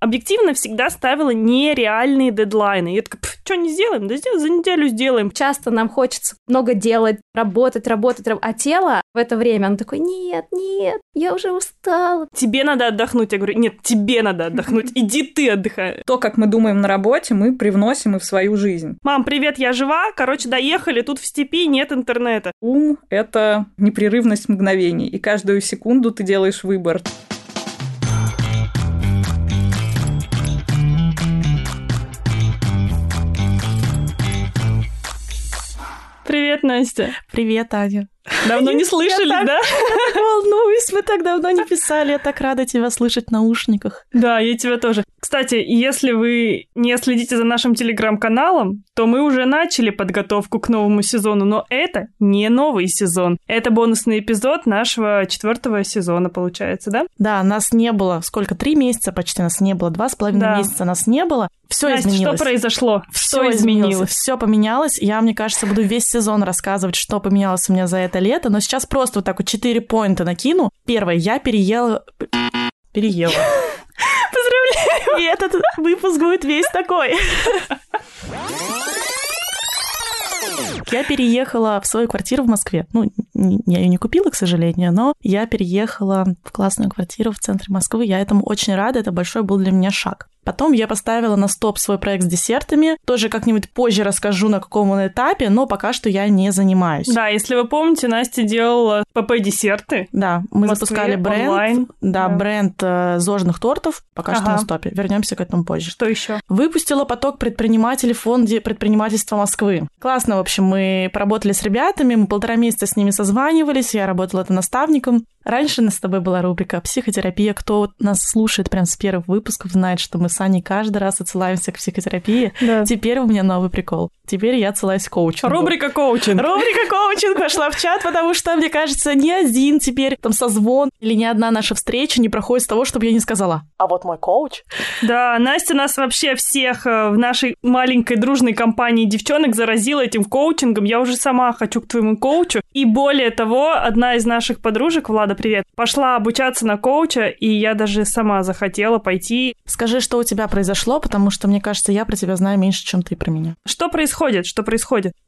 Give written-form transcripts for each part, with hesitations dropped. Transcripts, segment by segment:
объективно всегда ставила нереальные дедлайны. Я такая, что не сделаем? Да за неделю сделаем. Часто нам хочется много делать, работать. А тело в это время, оно такое, нет, я уже устала. Тебе надо отдохнуть. Я говорю, нет, тебе надо отдохнуть. Иди ты отдыхай. То, как мы думаем на работе, мы привносим и в свою жизнь. Мам, привет, я жива. Короче, доехали, тут в степи нет интернета. Ум — это непрерывность мгновений. И каждую секунду ты делаешь выбор. Привет, Настя. Привет, Аня. Давно не слышали, да? Я так волнуюсь, мы так давно не писали. Я так рада тебя слышать в наушниках. Да, я тебя тоже. Кстати, если вы не следите за нашим телеграм-каналом, то мы уже начали подготовку к новому сезону, но это не новый сезон. Это бонусный эпизод нашего 4-го сезона, получается, да? Да, нас не было. Сколько? 3 месяца почти нас не было. 2,5 месяца нас не было. Все изменилось. Что произошло? Все изменилось. Все поменялось. Я, мне кажется, буду весь сезон рассказывать, что поменялось у меня за это лето, но сейчас просто вот так вот 4 поинта накину. Первое, я переела. Поздравляю! И этот выпуск будет весь такой. Я переехала в свою квартиру в Москве. Ну, я ее не купила, к сожалению, но я переехала в классную квартиру в центре Москвы. Я этому очень рада, это большой был для меня шаг. Потом я поставила на стоп свой проект с десертами. Тоже как-нибудь позже расскажу, на каком он этапе, но пока что я не занимаюсь. Да, если вы помните, Настя делала ПП-десерты. Да, мы в Москве, запускали бренд. Онлайн. Да, бренд зожных тортов. Пока что на стопе. Вернемся к этому позже. Что еще? Выпустила поток предпринимателей в фонде предпринимательства Москвы. Классно, в общем, мы поработали с ребятами, мы 1,5 месяца с ними созванивались, я работала это наставником. Раньше у нас с тобой была рубрика «Психотерапия». Кто нас слушает прям с первых выпусков, знает, что мы с Аней каждый раз отсылаемся к психотерапии. Да. Теперь у меня новый прикол. Теперь я отсылаюсь к коучингу. Рубрика коучинг. Рубрика коучинг пошла в чат, потому что, мне кажется, ни один теперь там созвон или ни одна наша встреча не проходит с того, чтобы я не сказала. А вот мой коуч. Да, Настя нас вообще всех в нашей маленькой дружной компании девчонок заразила этим коучингом. Я уже сама хочу к твоему коучу. И более того, одна из наших подружек, Влада, привет, пошла обучаться на коуча, и я даже сама захотела пойти. Скажи, что у тебя произошло, потому что, мне кажется, я про тебя знаю меньше, чем ты про меня. Что происходит?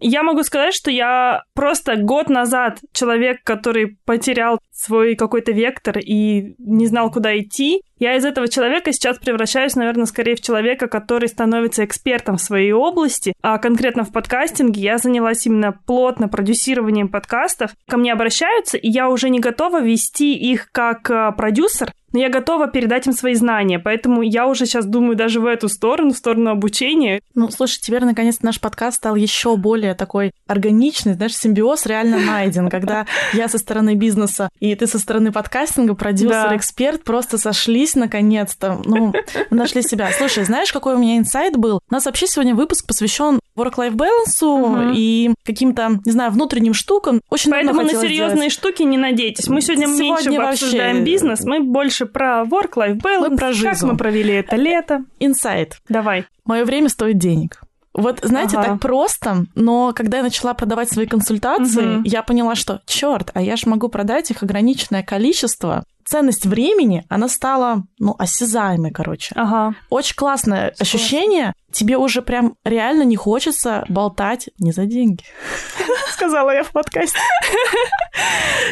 Я могу сказать, что я просто год назад человек, который потерял свой какой-то вектор и не знал, куда идти. Я из этого человека сейчас превращаюсь, наверное, скорее в человека, который становится экспертом в своей области. А конкретно в подкастинге я занялась именно плотно продюсированием подкастов. Ко мне обращаются, и я уже не готова вести их как продюсер, но я готова передать им свои знания, поэтому я уже сейчас думаю даже в эту сторону, в сторону обучения. Ну, слушай, теперь, наконец-то, наш подкаст стал еще более такой органичный, знаешь, симбиоз реально найден, когда я со стороны бизнеса и ты со стороны подкастинга, продюсер, эксперт, просто сошлись наконец-то, ну, нашли себя. Слушай, знаешь, какой у меня инсайт был? У нас вообще сегодня выпуск посвящен work-life balance и каким-то, не знаю, внутренним штукам. Очень давно хотела сделать. Поэтому на серьезные штуки не надейтесь. Мы сегодня меньше обсуждаем бизнес, мы больше про work-life balance, про жизнь. Как мы провели это лето. Инсайт. Давай. Мое время стоит денег. Вот, знаете, так просто, но когда я начала продавать свои консультации, я поняла, что, черт, а я же могу продать их ограниченное количество. Ценность времени, она стала, ну, осязаемой, короче. Очень классное ощущение. Тебе уже прям реально не хочется болтать не за деньги. Сказала я в подкасте.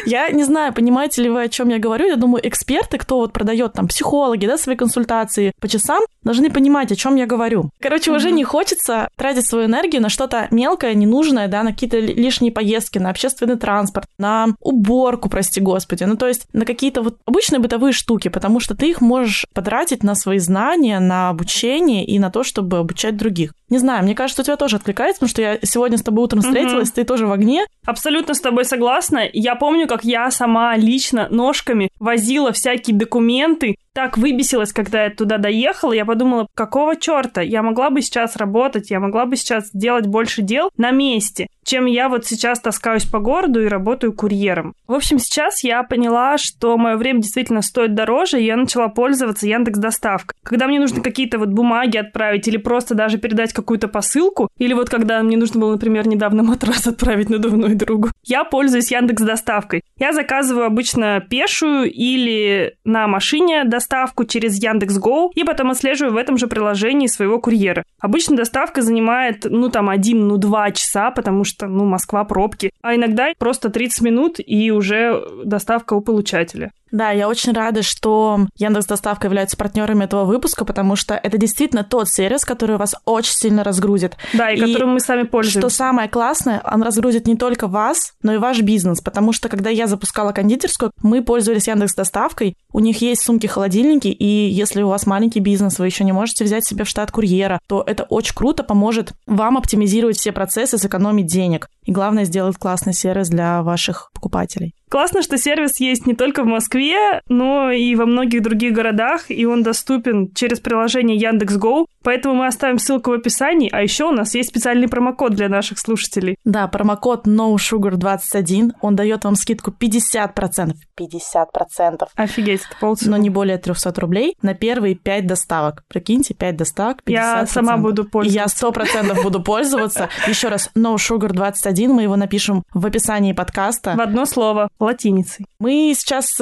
Я не знаю, понимаете ли вы, о чем я говорю. Я думаю, эксперты, кто вот продает там психологи, да, свои консультации по часам, должны понимать, о чем я говорю. Короче, уже не хочется тратить свою энергию на что-то мелкое, ненужное, да, на какие-то лишние поездки, на общественный транспорт, на уборку, прости господи. Ну, то есть на какие-то вот обычные бытовые штуки, потому что ты их можешь потратить на свои знания, на обучение и на то, чтобы обучать других. Не знаю, мне кажется, у тебя тоже откликается, потому что я сегодня с тобой утром встретилась, ты тоже в огне. Абсолютно с тобой согласна. Я помню, как я сама лично ножками возила всякие документы. Так выбесилась, когда я туда доехала. Я подумала, какого черта? Я могла бы сейчас работать, я могла бы сейчас делать больше дел на месте, чем я вот сейчас таскаюсь по городу и работаю курьером. В общем, сейчас я поняла, что мое время действительно стоит дороже, и я начала пользоваться Яндекс.Доставкой. Когда мне нужно какие-то вот бумаги отправить или просто даже передать какую-то посылку, или вот когда мне нужно было, например, недавно матрас отправить надувной другу, я пользуюсь Яндекс.Доставкой. Я заказываю обычно пешую или на машине доставку через Яндекс.Го и потом отслеживаю в этом же приложении своего курьера. Обычно доставка занимает, 1-2 часа, потому что, Москва, пробки. А иногда просто 30 минут и уже доставка у получателя. Да, я очень рада, что Яндекс.Доставка являются партнерами этого выпуска, потому что это действительно тот сервис, который вас очень сильно разгрузит. Да, и которым мы сами пользуемся. Что самое классное, он разгрузит не только вас, но и ваш бизнес, потому что, когда я запускала кондитерскую, мы пользовались Яндекс.Доставкой, у них есть сумки-холодильники, и если у вас маленький бизнес, вы еще не можете взять себе в штат курьера, то это очень круто поможет вам оптимизировать все процессы, сэкономить денег. И главное, сделать классный сервис для ваших покупателей. Классно, что сервис есть не только в Москве, но и во многих других городах, и он доступен через приложение Яндекс.Го, поэтому мы оставим ссылку в описании, а еще у нас есть специальный промокод для наших слушателей. Да, промокод NoSugar21, он дает вам скидку 50%. 50%. Офигеть, это полцены. Но не более 300 рублей на первые 5 доставок. Прикиньте, 5 доставок, 50%. Я сама буду пользоваться. Я 100% буду пользоваться. Еще раз, NoSugar21, мы его напишем в описании подкаста. В одно слово. Латиницей. Мы сейчас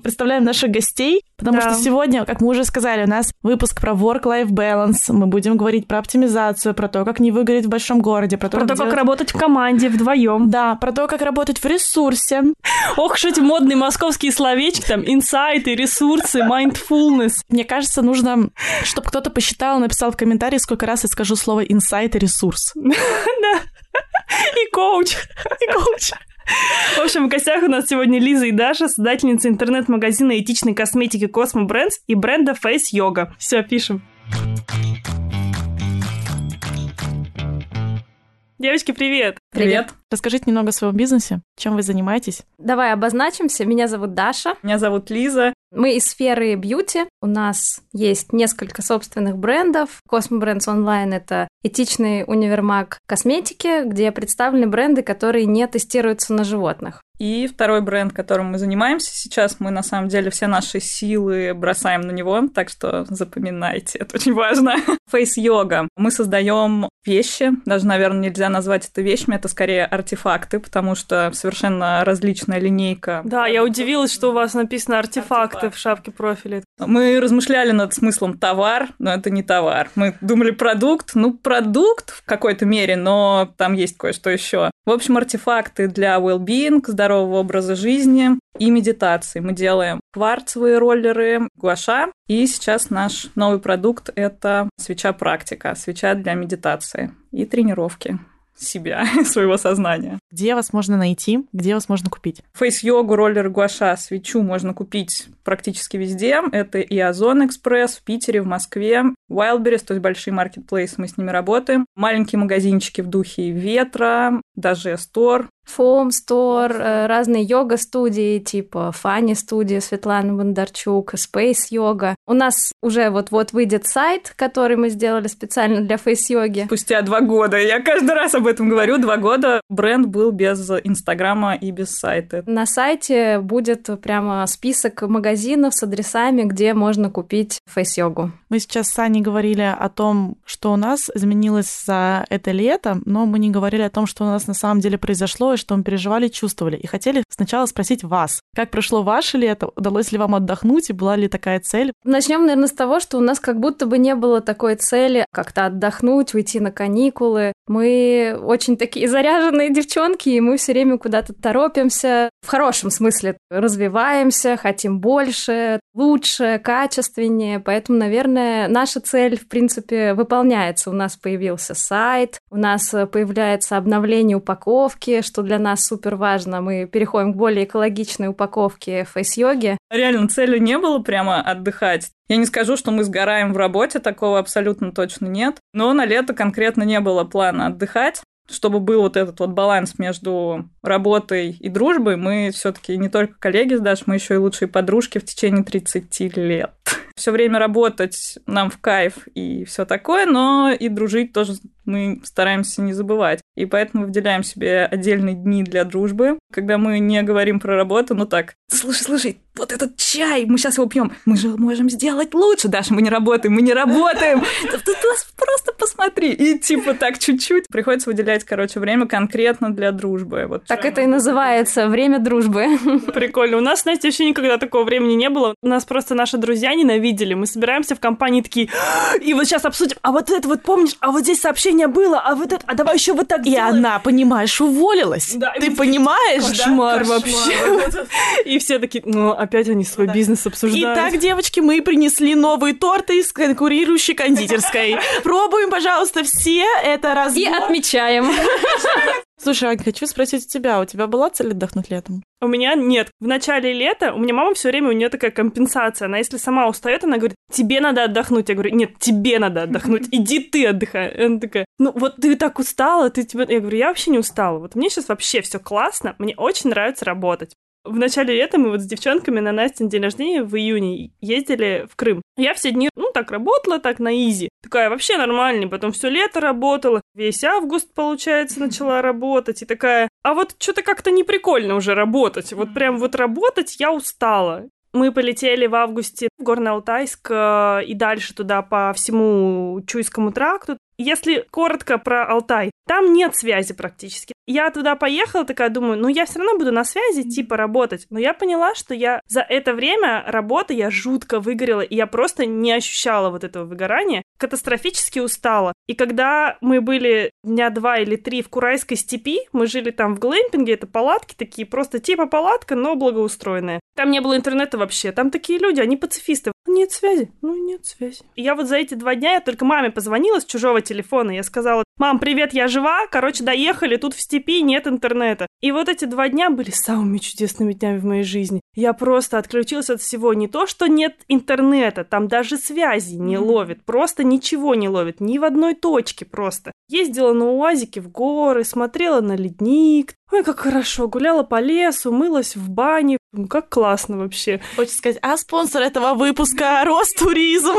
представляем наших гостей, потому что сегодня, как мы уже сказали, у нас выпуск про work-life balance. Мы будем говорить про оптимизацию, про то, как не выгореть в большом городе, как работать в команде вдвоем. Да, про то, как работать в ресурсе. Ох, что эти модные московские словечки, там, инсайты, ресурсы, mindfulness. Мне кажется, нужно, чтобы кто-то посчитал, написал в комментарии, сколько раз я скажу слово инсайт и ресурс. Да. И коуч. И коуч. В общем, в гостях у нас сегодня Лиза и Даша, создательницы интернет-магазина этичной косметики Cosmo Brands и бренда Face Yoga. Все, пишем. Девочки, привет! Привет! Расскажите немного о своем бизнесе, чем вы занимаетесь. Давай обозначимся. Меня зовут Даша. Меня зовут Лиза. Мы из сферы бьюти. У нас есть несколько собственных брендов. Cosmo Brands Online — это этичный универмаг косметики, где представлены бренды, которые не тестируются на животных. И второй бренд, которым мы занимаемся сейчас, мы на самом деле все наши силы бросаем на него, так что запоминайте, это очень важно. Face Yoga. Мы создаем вещи, даже, наверное, нельзя назвать это вещами, это скорее артефакты, потому что совершенно различная линейка. Да, я удивилась, что у вас написано артефакты в шапке профиля. Мы размышляли над смыслом товар, но это не товар. Мы думали продукт, продукт в какой-то мере, но там есть кое-что еще. В общем, артефакты для well-being, здорового образа жизни и медитации. Мы делаем кварцевые роллеры, гуаша, и сейчас наш новый продукт – это свеча-практика, свеча для медитации и тренировки себя, своего сознания. Где вас можно найти? Где вас можно купить? Фейс-йогу, роллер, гуаша, свечу можно купить практически везде. Это и Озон Экспресс в Питере, в Москве, Уайлдберрис, то есть большие маркетплейсы, мы с ними работаем. Маленькие магазинчики в духе Ветра, даже Стор. Foam Store, разные йога-студии, типа Funny Studio, Светлана Бондарчук, Space Yoga. У нас уже вот-вот выйдет сайт, который мы сделали специально для фейс-йоги. Спустя 2 года, я каждый раз об этом говорю, 2 года бренд был без Инстаграма и без сайта. На сайте будет прямо список магазинов с адресами, где можно купить фейс-йогу. Мы сейчас с Аней говорили о том, что у нас изменилось за это лето, но мы не говорили о том, что у нас на самом деле произошло, что мы переживали, чувствовали. И хотели сначала спросить вас, как прошло ваше лето, удалось ли вам отдохнуть и была ли такая цель? Начнем, наверное, с того, что у нас как будто бы не было такой цели как-то отдохнуть, уйти на каникулы. Мы очень такие заряженные девчонки, и мы все время куда-то торопимся. В хорошем смысле развиваемся, хотим больше, лучше, качественнее. Поэтому, наверное, наша цель, в принципе, выполняется. У нас появился сайт, у нас появляется обновление упаковки, что для нас супер важно. Мы переходим к более экологичной упаковке фейс-йоги. Реально, цели не было прямо отдыхать. Я не скажу, что мы сгораем в работе, такого абсолютно точно нет. Но на лето конкретно не было плана отдыхать. Чтобы был этот баланс между работой и дружбой, мы все-таки не только коллеги с Дашей, мы еще и лучшие подружки в течение 30 лет. Все время работать нам в кайф и все такое, но и дружить тоже мы стараемся не забывать. И поэтому выделяем себе отдельные дни для дружбы, когда мы не говорим про работу, но так. Слушай, вот этот чай, мы сейчас его пьем, мы же можем сделать лучше. Даша, мы не работаем. Ты просто посмотри. И типа так чуть-чуть. Приходится выделять, время конкретно для дружбы. Вот. Так это и называется время дружбы. Прикольно. У нас, Настя, вообще никогда такого времени не было. У нас просто наши друзья ненавидели. Мы собираемся в компании такие, и вот сейчас обсудим, а вот это вот помнишь, а вот здесь сообщение было, а вот это, а давай еще вот так делаем. И она, понимаешь, уволилась. Да, ты понимаешь, кошмар вообще. И все такие, ну, опять они свой бизнес обсуждают. Итак, девочки, мы принесли новые торты из конкурирующей кондитерской. Пробуем, пожалуйста, все это разбор. И отмечаем. Слушай, Ань, хочу спросить у тебя была цель отдохнуть летом? У меня нет. В начале лета у меня мама все время, у нее такая компенсация. Она если сама устает, она говорит, тебе надо отдохнуть. Я говорю, нет, тебе надо отдохнуть, иди ты отдыхай. Она такая, ну вот ты так устала, Я говорю, я вообще не устала. Вот мне сейчас вообще все классно, мне очень нравится работать. В начале лета мы вот с девчонками на Настин день рождения в июне ездили в Крым. Я все дни, так работала, так на изи. Такая вообще нормальная, потом все лето работала. Весь август, получается, начала работать. И такая, а вот что-то как-то неприкольно уже работать. Вот прям вот работать я устала. Мы полетели в августе в Горно-Алтайск и дальше туда по всему Чуйскому тракту. Если коротко про Алтай, там нет связи практически. Я туда поехала, такая думаю, я все равно буду на связи, работать. Но я поняла, что я за это время работы я жутко выгорела, и я просто не ощущала вот этого выгорания. Катастрофически устала. И когда мы были дня 2 или 3 в Курайской степи, мы жили там в глэмпинге, это палатки такие, просто палатка, но благоустроенная. Там не было интернета вообще, там такие люди, они пацифисты. Нет связи, нет связи. И я вот за эти 2 дня, я только маме позвонила с чужого телефона, я сказала, мам, привет, я жива, доехали, тут в степи нет интернета. И вот эти 2 дня были самыми чудесными днями в моей жизни. Я просто отключилась от всего, не то, что нет интернета, там даже связи не ловит, просто ничего не ловит, ни в одной точке просто. Ездила на уазике в горы, смотрела на ледник. Ой, как хорошо, гуляла по лесу, мылась в бане. Как классно вообще. Хочется сказать, а спонсор этого выпуска — Ростуризм.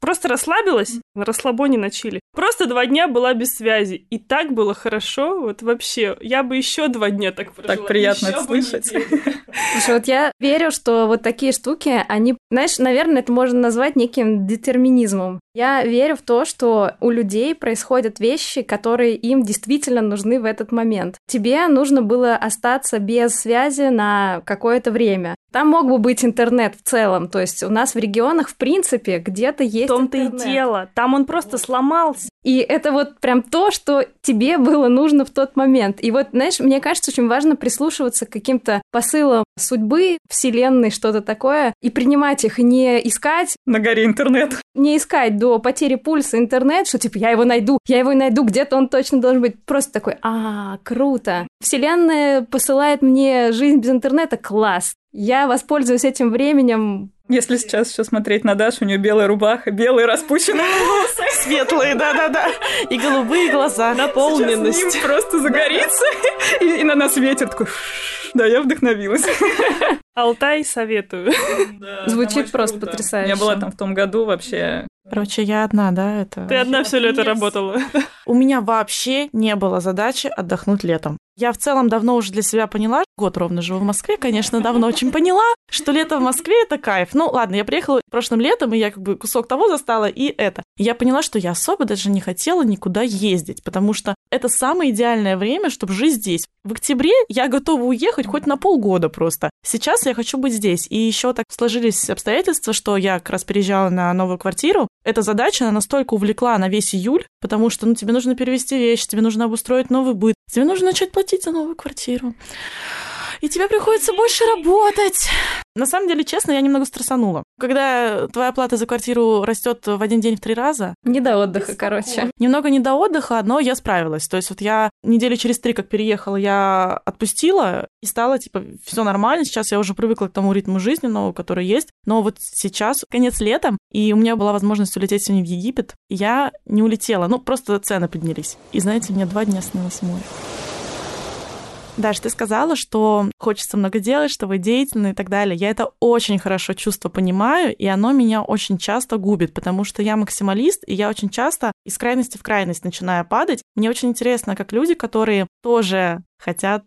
Просто расслабилась, на расслабоне на чили. Просто 2 дня была без связи. И так было хорошо, вот вообще. Я бы еще 2 дня так прожила. Так приятно это слышать. Слушай, вот я верю, что вот такие штуки, они, знаешь, наверное, это можно назвать неким детерминизмом. Я верю в то, что у людей происходят вещи, которые им действительно нужны в этот момент. Тебе нужно было остаться без связи на какое-то время. Там мог бы быть интернет в целом, то есть у нас в регионах, в принципе, где-то есть интернет. В том-то и дело, там он просто сломался. И это вот прям то, что тебе было нужно в тот момент. И вот, знаешь, мне кажется, очень важно прислушиваться к каким-то посылам судьбы, вселенной, что-то такое, и принимать их, и не искать... На горе интернет. Не искать до потери пульса интернет, что типа я его найду, где-то он точно должен быть. Просто такой, круто. Вселенная посылает мне жизнь без интернета, класс. Я воспользуюсь этим временем... Если сейчас еще смотреть на Дашу, у нее белая рубаха, белые распущенные волосы. Светлые, да-да-да. И голубые глаза, наполненность. Сейчас с ним просто загорится, и на нас ветер такой... Да, я вдохновилась. Алтай советую. Звучит просто потрясающе. Я была там в том году вообще... Короче, я одна, да? Ты одна все лето работала. У меня вообще не было задачи отдохнуть летом. Я в целом давно уже для себя поняла, год ровно живу в Москве, конечно, давно очень поняла, что лето в Москве — это кайф. Ну ладно, я приехала прошлым летом, и я кусок того застала, и это. Я поняла, что я особо даже не хотела никуда ездить, потому что это самое идеальное время, чтобы жить здесь. В октябре я готова уехать хоть на полгода просто. Сейчас я хочу быть здесь. И еще так сложились обстоятельства, что я как раз переезжала на новую квартиру. Эта задача, она настолько увлекла на весь июль, потому что, тебе нужно перевести вещи, тебе нужно обустроить новый быт, тебе нужно начать платить за новую квартиру. И тебе приходится больше работать. На самом деле, честно, я немного стрессанула. Когда твоя плата за квартиру растет в один день в 3 раза... Не до отдыха, короче. Немного не до отдыха, но я справилась. То есть вот я 3 недели, как переехала, я отпустила и стала, все нормально. Сейчас я уже привыкла к тому ритму жизни нового, который есть. Но вот сейчас конец лета, и у меня была возможность улететь сегодня в Египет. Я не улетела, просто цены поднялись. И знаете, мне 2 дня снилось море. Даш, ты сказала, что хочется много делать, что вы деятельны и так далее. Я это очень хорошо чувство понимаю, и оно меня очень часто губит, потому что я максималист, и я очень часто из крайности в крайность начинаю падать. Мне очень интересно, как люди, которые тоже хотят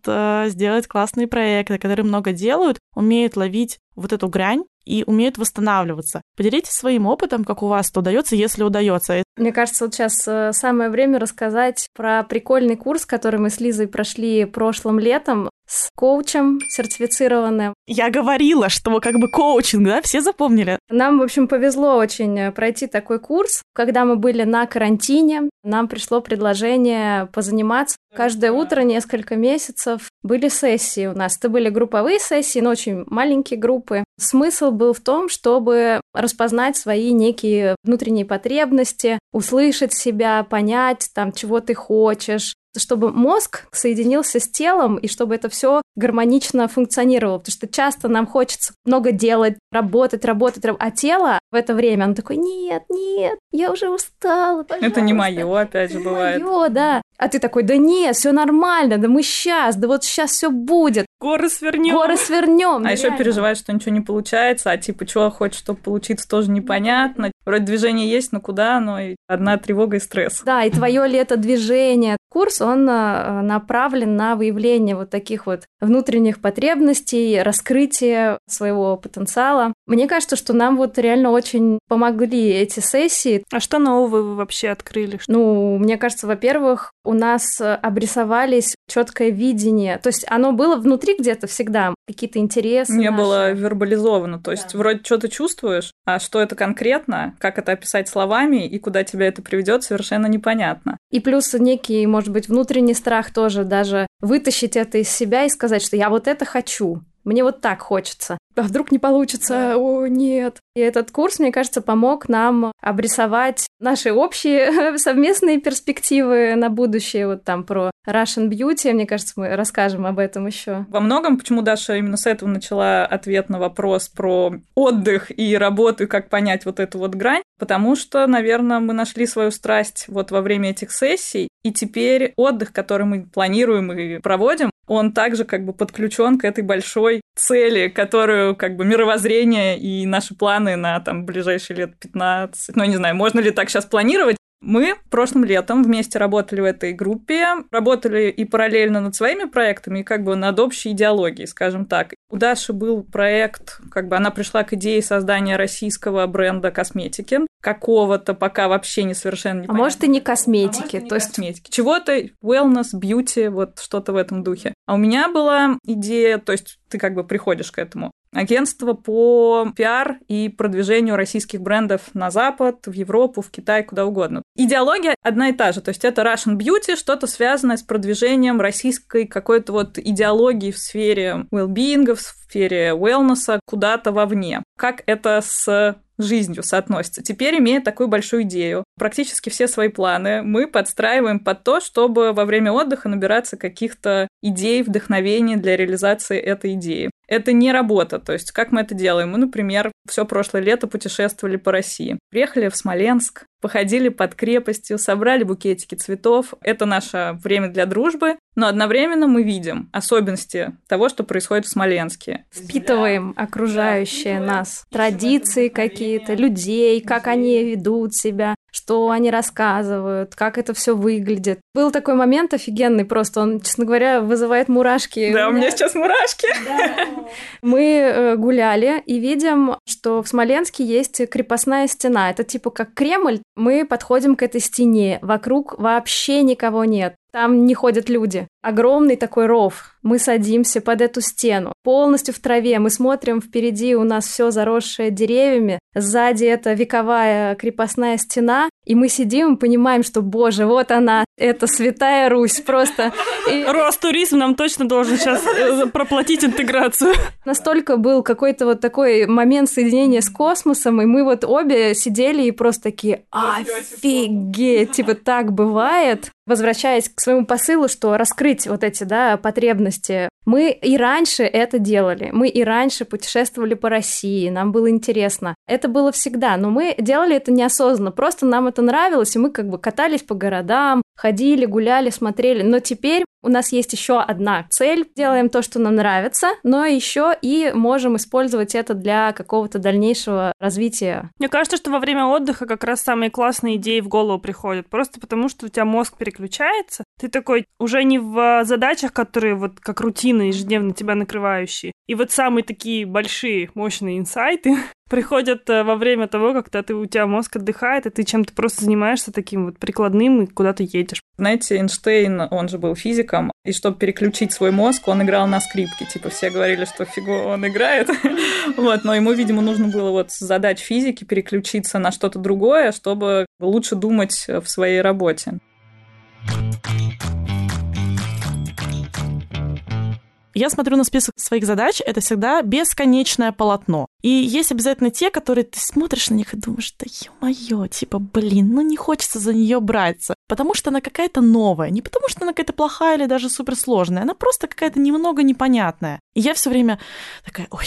сделать классные проекты, которые много делают, умеют ловить вот эту грань и умеют восстанавливаться. Поделитесь своим опытом, как у вас это удается, если удается. Мне кажется, вот сейчас самое время рассказать про прикольный курс, который мы с Лизой прошли прошлым летом с коучем сертифицированным. Я говорила, что как бы коучинг, да, все запомнили. Нам, в общем, повезло очень пройти такой курс. Когда мы были на карантине, нам пришло предложение позаниматься. Каждое утро несколько месяцев были сессии у нас. Это были групповые сессии, но очень маленькие группы. Смысл был в том, чтобы распознать свои некие внутренние потребности, услышать себя, понять, там, чего ты хочешь, чтобы мозг соединился с телом и чтобы это все гармонично функционировало. Потому что часто нам хочется много делать, работать, а тело в это время, оно такое: нет, я уже устала, пожалуйста. Это не мое, опять же, бывает. Не мое, да. А ты такой: да нет, все нормально, да мы сейчас, да вот сейчас все будет. Горы свернем. А еще переживаешь, что ничего не получается, а типа чего хочешь, чтобы получиться, тоже непонятно. Вроде движение есть, но куда оно? И одна тревога и стресс. Да, и твое ли это движение? Курс, он направлен на выявление вот таких вот внутренних потребностей, раскрытие своего потенциала. Мне кажется, что нам вот реально очень помогли эти сессии. А что нового вы вообще открыли? Ну, мне кажется, во-первых, у нас обрисовались четкое видение. То есть оно было внутри где-то всегда, какие-то интересы не наши. Было вербализовано. То есть вроде что ты чувствуешь, а что это конкретно, как это описать словами и куда тебя это приведет, совершенно непонятно. И плюс некий, может быть, внутренний страх тоже, даже вытащить это из себя и сказать, что я вот это хочу, мне вот так хочется. А вдруг не получится? О, нет. И этот курс, мне кажется, помог нам обрисовать наши общие совместные перспективы на будущее. Вот там про Russian Beauty, мне кажется, мы расскажем об этом еще. Во многом, почему Даша именно с этого начала ответ на вопрос про отдых и работу, и как понять вот эту вот грань, потому что, наверное, мы нашли свою страсть вот во время этих сессий, и теперь отдых, который мы планируем и проводим, он также как бы подключен к этой большой цели, которую как бы мировоззрение и наши планы на там ближайшие лет 15, ну не знаю, можно ли так сейчас планировать. Мы прошлым летом вместе работали в этой группе, работали и параллельно над своими проектами, и как бы над общей идеологией, скажем так. У Даши был проект, как бы она пришла к идее создания российского бренда косметики, какого-то пока вообще не совершенно непонятно. А может, и не косметики. А может, и не косметики. Чего-то wellness, beauty, вот что-то в этом духе. А у меня была идея, то есть ты как бы приходишь к этому. Агентство по пиар и продвижению российских брендов на Запад, в Европу, в Китай, куда угодно. Идеология одна и та же, то есть это Russian Beauty, что-то связанное с продвижением российской какой-то вот идеологии в сфере well-being, в сфере wellness, куда-то вовне. Как это с жизнью соотносится. Теперь, имея такую большую идею, практически все свои планы мы подстраиваем под то, чтобы во время отдыха набираться каких-то идей, вдохновений для реализации этой идеи. Это не работа, то есть как мы это делаем? Мы, например, все прошлое лето путешествовали по России. Приехали в Смоленск, походили под крепостью, собрали букетики цветов. Это наше время для дружбы, но одновременно мы видим особенности того, что происходит в Смоленске. Впитываем окружающие нас традиции какие-то, людей, как они ведут себя, что они рассказывают, как это все выглядит. Был такой момент офигенный просто, он, честно говоря, вызывает мурашки. Да, у меня сейчас мурашки. Да. Мы гуляли и видим, что в Смоленске есть крепостная стена. Это типа как Кремль. Мы подходим к этой стене, вокруг вообще никого нет. Там не ходят люди. Огромный такой ров. Мы садимся под эту стену, полностью в траве. Мы смотрим, впереди у нас все заросшее деревьями. Сзади это вековая крепостная стена. И мы сидим и понимаем, что, боже, вот она, это святая Русь просто. Ростуризм нам точно должен сейчас проплатить интеграцию. Настолько был какой-то вот такой момент соединения с космосом, и мы вот обе сидели и просто такие: офигеть! Типа так бывает. Возвращаясь к своему посылу, что раскрыть вот эти, да, потребности. Мы и раньше это делали. Мы и раньше путешествовали по России. Нам было интересно. Это было всегда. Но мы делали это неосознанно. Просто нам это нравилось, и мы как бы катались по городам, ходили, гуляли, смотрели. Но теперь у нас есть еще одна цель. Делаем то, что нам нравится, но еще и можем использовать это для какого-то дальнейшего развития. Мне кажется, что во время отдыха как раз самые классные идеи в голову приходят. Просто потому, что у тебя мозг переключается. Ты такой уже не в задачах, которые вот как рутина ежедневно тебя накрывающие. И вот самые такие большие, мощные инсайты приходят во время того, когда у тебя мозг отдыхает, и ты чем-то просто занимаешься таким вот прикладным, и куда ты едешь. Знаете, Эйнштейн, он же был физиком, и чтобы переключить свой мозг, он играл на скрипке. Типа все говорили, что фигово он играет. Вот, но ему, видимо, нужно было вот с задач физики переключиться на что-то другое, чтобы лучше думать в своей работе. Я смотрю на список своих задач, это всегда бесконечное полотно. И есть обязательно те, которые ты смотришь на них и думаешь, да ё-моё, типа, блин, ну не хочется за нее браться. Потому что она какая-то новая, не потому что она какая-то плохая или даже суперсложная, она просто какая-то немного непонятная. И я все время такая, ой,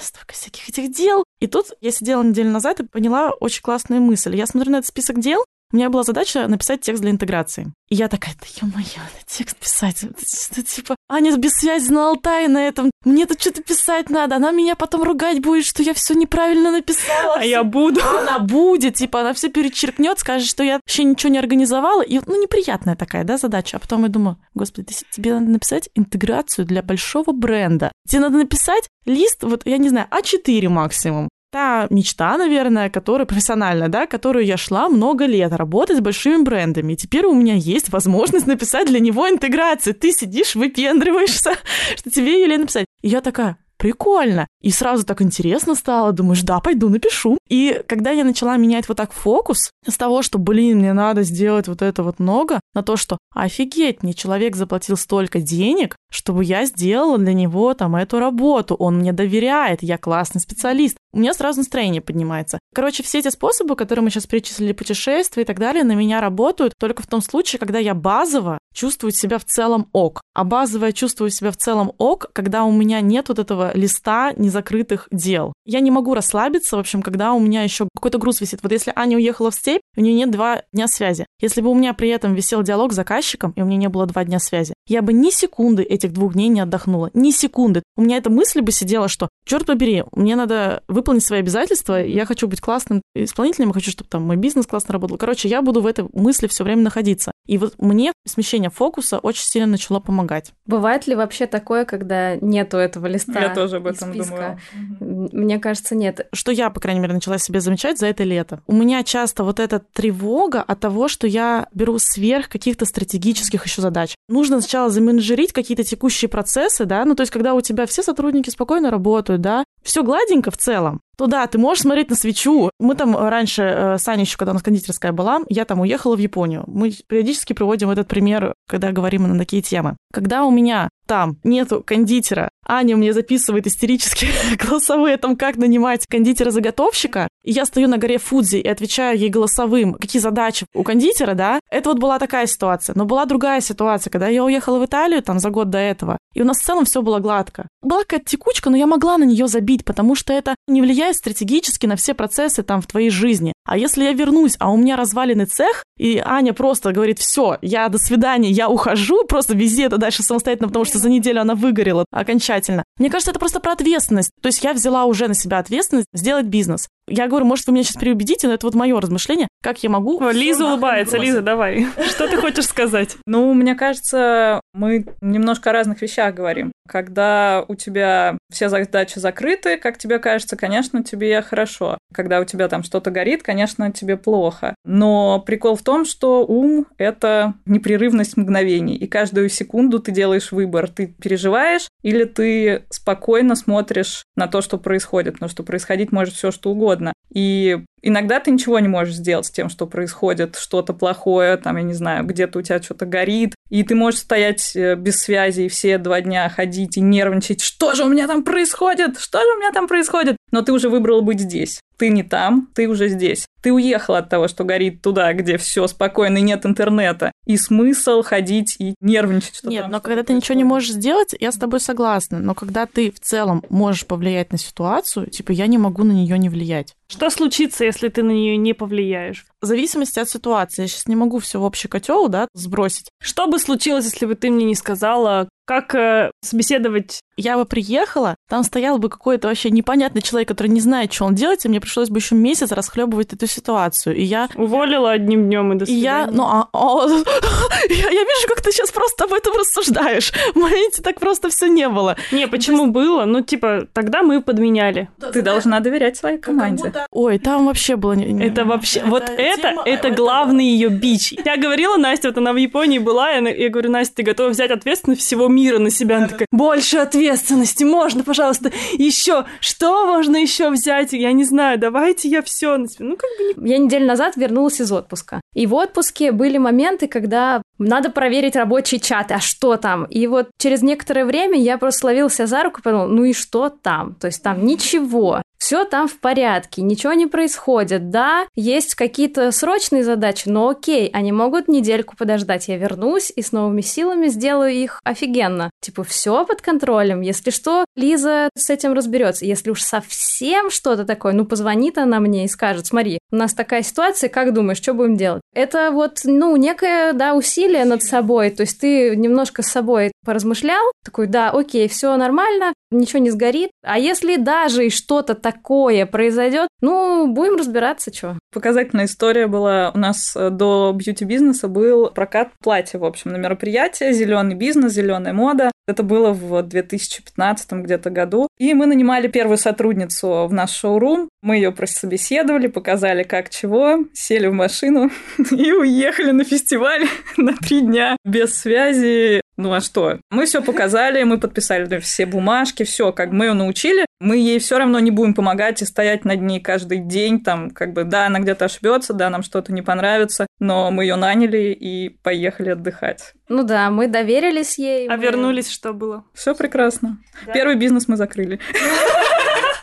столько всяких этих дел. И тут я сидела неделю назад и поняла очень классную мысль. Я смотрю на этот список дел, у меня была задача написать текст для интеграции. И я такая, да ё-моё, текст писать. Это типа, Аня без связи на Алтае на этом. Мне тут что-то писать надо. Она меня потом ругать будет, что я все неправильно написала. А я буду. Она будет, типа, она все перечеркнет, скажет, что я вообще ничего не организовала. И, ну, неприятная такая, да, задача. А потом я думаю, господи, тебе надо написать интеграцию для большого бренда. Тебе надо написать лист, вот, я не знаю, А4 максимум. Та мечта, наверное, которая профессиональная, да, которую я шла много лет, работать с большими брендами. И теперь у меня есть возможность написать для него интеграцию. Ты сидишь, выпендриваешься, что тебе еле написать. И я такая, прикольно. И сразу так интересно стало. Думаешь, да, пойду напишу. И когда я начала менять вот так фокус с того, что, блин, мне надо сделать вот это вот много, на то, что офигеть, мне человек заплатил столько денег, чтобы я сделала для него там эту работу. Он мне доверяет, я классный специалист. У меня сразу настроение поднимается. Короче, все эти способы, которые мы сейчас перечислили, путешествия и так далее, на меня работают только в том случае, когда я базово чувствую себя в целом ок. А базово я чувствую себя в целом ок, когда у меня нет вот этого листа незакрытых дел. Я не могу расслабиться, в общем, когда у меня еще какой-то груз висит. Вот если Аня уехала в степь, у нее нет 2 дня связи. Если бы у меня при этом висел диалог с заказчиком, и у меня не было 2 дня связи, я бы ни секунды этих 2 дней не отдохнула. Ни секунды. У меня эта мысль бы сидела, что, черт побери, мне надо выполнить свои обязательства, я хочу быть классным исполнителем, я хочу, чтобы там мой бизнес классно работал. Короче, я буду в этой мысли все время находиться. И вот мне смещение фокуса очень сильно начало помогать. Бывает ли вообще такое, когда нету этого листа? Я тоже об этом думаю. Мне кажется, нет. Что я, по крайней мере, начала себе замечать за это лето. У меня часто вот эта тревога от того, что я беру сверх каких-то стратегических еще задач. Нужно сначала заменеджерить какие-то текущие процессы, да, ну то есть когда у тебя все сотрудники спокойно работают, да, все гладенько в целом, то да, ты можешь смотреть на свечу. Мы там раньше, Саня еще, когда у нас кондитерская была, я там уехала в Японию. Мы периодически приводим этот пример, когда говорим на такие темы. Когда у меня там нету кондитера, Аня мне записывает истерически голосовые, там как нанимать кондитера-заготовщика, и я стою на горе Фудзи и отвечаю ей голосовым, какие задачи у кондитера, да, это вот была такая ситуация. Но была другая ситуация, когда я уехала в Италию там за год до этого, и у нас в целом все было гладко. Была какая-то текучка, но я могла на нее забить, потому что это не влияет стратегически на все процессы там в твоей жизни. А если я вернусь, а у меня разваленный цех, и Аня просто говорит, все, я до свидания, я ухожу, просто вези это дальше самостоятельно, потому что за неделю она выгорела окончательно. Мне кажется, это просто про ответственность. То есть я взяла уже на себя ответственность сделать бизнес. Я говорю, может, вы меня сейчас переубедите, но это вот мое размышление, как я могу... О, Лиза улыбается. Лиза, давай. Что ты хочешь сказать? Ну, мне кажется, мы немножко о разных вещах говорим. Когда у тебя все задачи закрыты, как тебе кажется, конечно, тебе хорошо. Когда у тебя там что-то горит, конечно, тебе плохо. Но прикол в том, что ум — это непрерывность мгновений. И каждую секунду ты делаешь выбор. Ты переживаешь или ты спокойно смотришь на то, что происходит. Потому что происходить может все что угодно. И иногда ты ничего не можешь сделать с тем, что происходит, что-то плохое, там, я не знаю, где-то у тебя что-то горит, и ты можешь стоять без связи и все 2 дня ходить и нервничать, что же у меня там происходит, что же у меня там происходит. но ты уже выбрал быть здесь. Ты не там, ты уже здесь. Ты уехал от того, что горит, туда, где все спокойно и нет интернета. И смысл ходить и нервничать. Что нет, там, но что когда ты ничего не можешь сделать, я с тобой согласна. Но когда ты в целом можешь повлиять на ситуацию, типа я не могу на нее не влиять. Что случится, если ты на нее не повлияешь? В зависимости от ситуации. Я сейчас не могу все в общий котел, да, сбросить. Что бы случилось, если бы ты мне не сказала, как собеседовать? Я бы приехала, там стоял бы какой-то вообще непонятный человек, который не знает, что он делает, и мне пришлось бы еще месяц расхлебывать эту ситуацию. И я... Уволила одним днем и до свидания. Я вижу, как ты сейчас просто об этом рассуждаешь. В моменте так просто все не было. Не, почему было? Ну, типа, тогда мы подменяли. Ты должна доверять своей команде. Ой, там вообще было... Это вообще... Вот это главный ее бич. Я говорила, Настя, вот она в Японии была, я говорю, Настя, ты готова взять ответственность всего мира на себя? Она такая, больше ответственности, можно, пожалуйста, еще? Что можно еще взять? Я не знаю, давайте я все на себя. Ну, как бы... Я неделю назад вернулась из отпуска. И в отпуске были моменты, когда надо проверить рабочие чаты, а что там? И вот через некоторое время я просто словила себя за руку и подумала, ну и что там? То есть там ничего. Все там в порядке, ничего не происходит. Да, есть какие-то срочные задачи, но окей, они могут недельку подождать. Я вернусь и с новыми силами сделаю их офигенно. Типа, все под контролем. Если что, Лиза с этим разберется. Если уж совсем что-то такое, ну, позвонит она мне и скажет, смотри, у нас такая ситуация, как думаешь, что будем делать? Это вот, ну, некое, да, усилие над собой. То есть ты немножко с собой поразмышлял, такой, да, окей, все нормально, ничего не сгорит. А если даже и что-то такое произойдет, ну, будем разбираться, что. Показательная история была. У нас до бьюти-бизнеса был прокат платья, в общем, на мероприятие. Зеленый бизнес, зеленая мода. Это было в 2015 где-то году. И мы нанимали первую сотрудницу в наш шоурум. Мы ее просто собеседовали, показали как чего, сели в машину и уехали на фестиваль на 3 дня без связи. Ну а что? Мы все показали, мы подписали все бумажки, все, как мы ее научили. Мы ей все равно не будем помогать и стоять над ней каждый день, там, как бы, да, она где-то ошибется, да, нам что-то не понравится, но мы ее наняли и поехали отдыхать. Ну да, мы доверились ей. А мы... вернулись, что было? Все прекрасно. Да. Первый бизнес мы закрыли.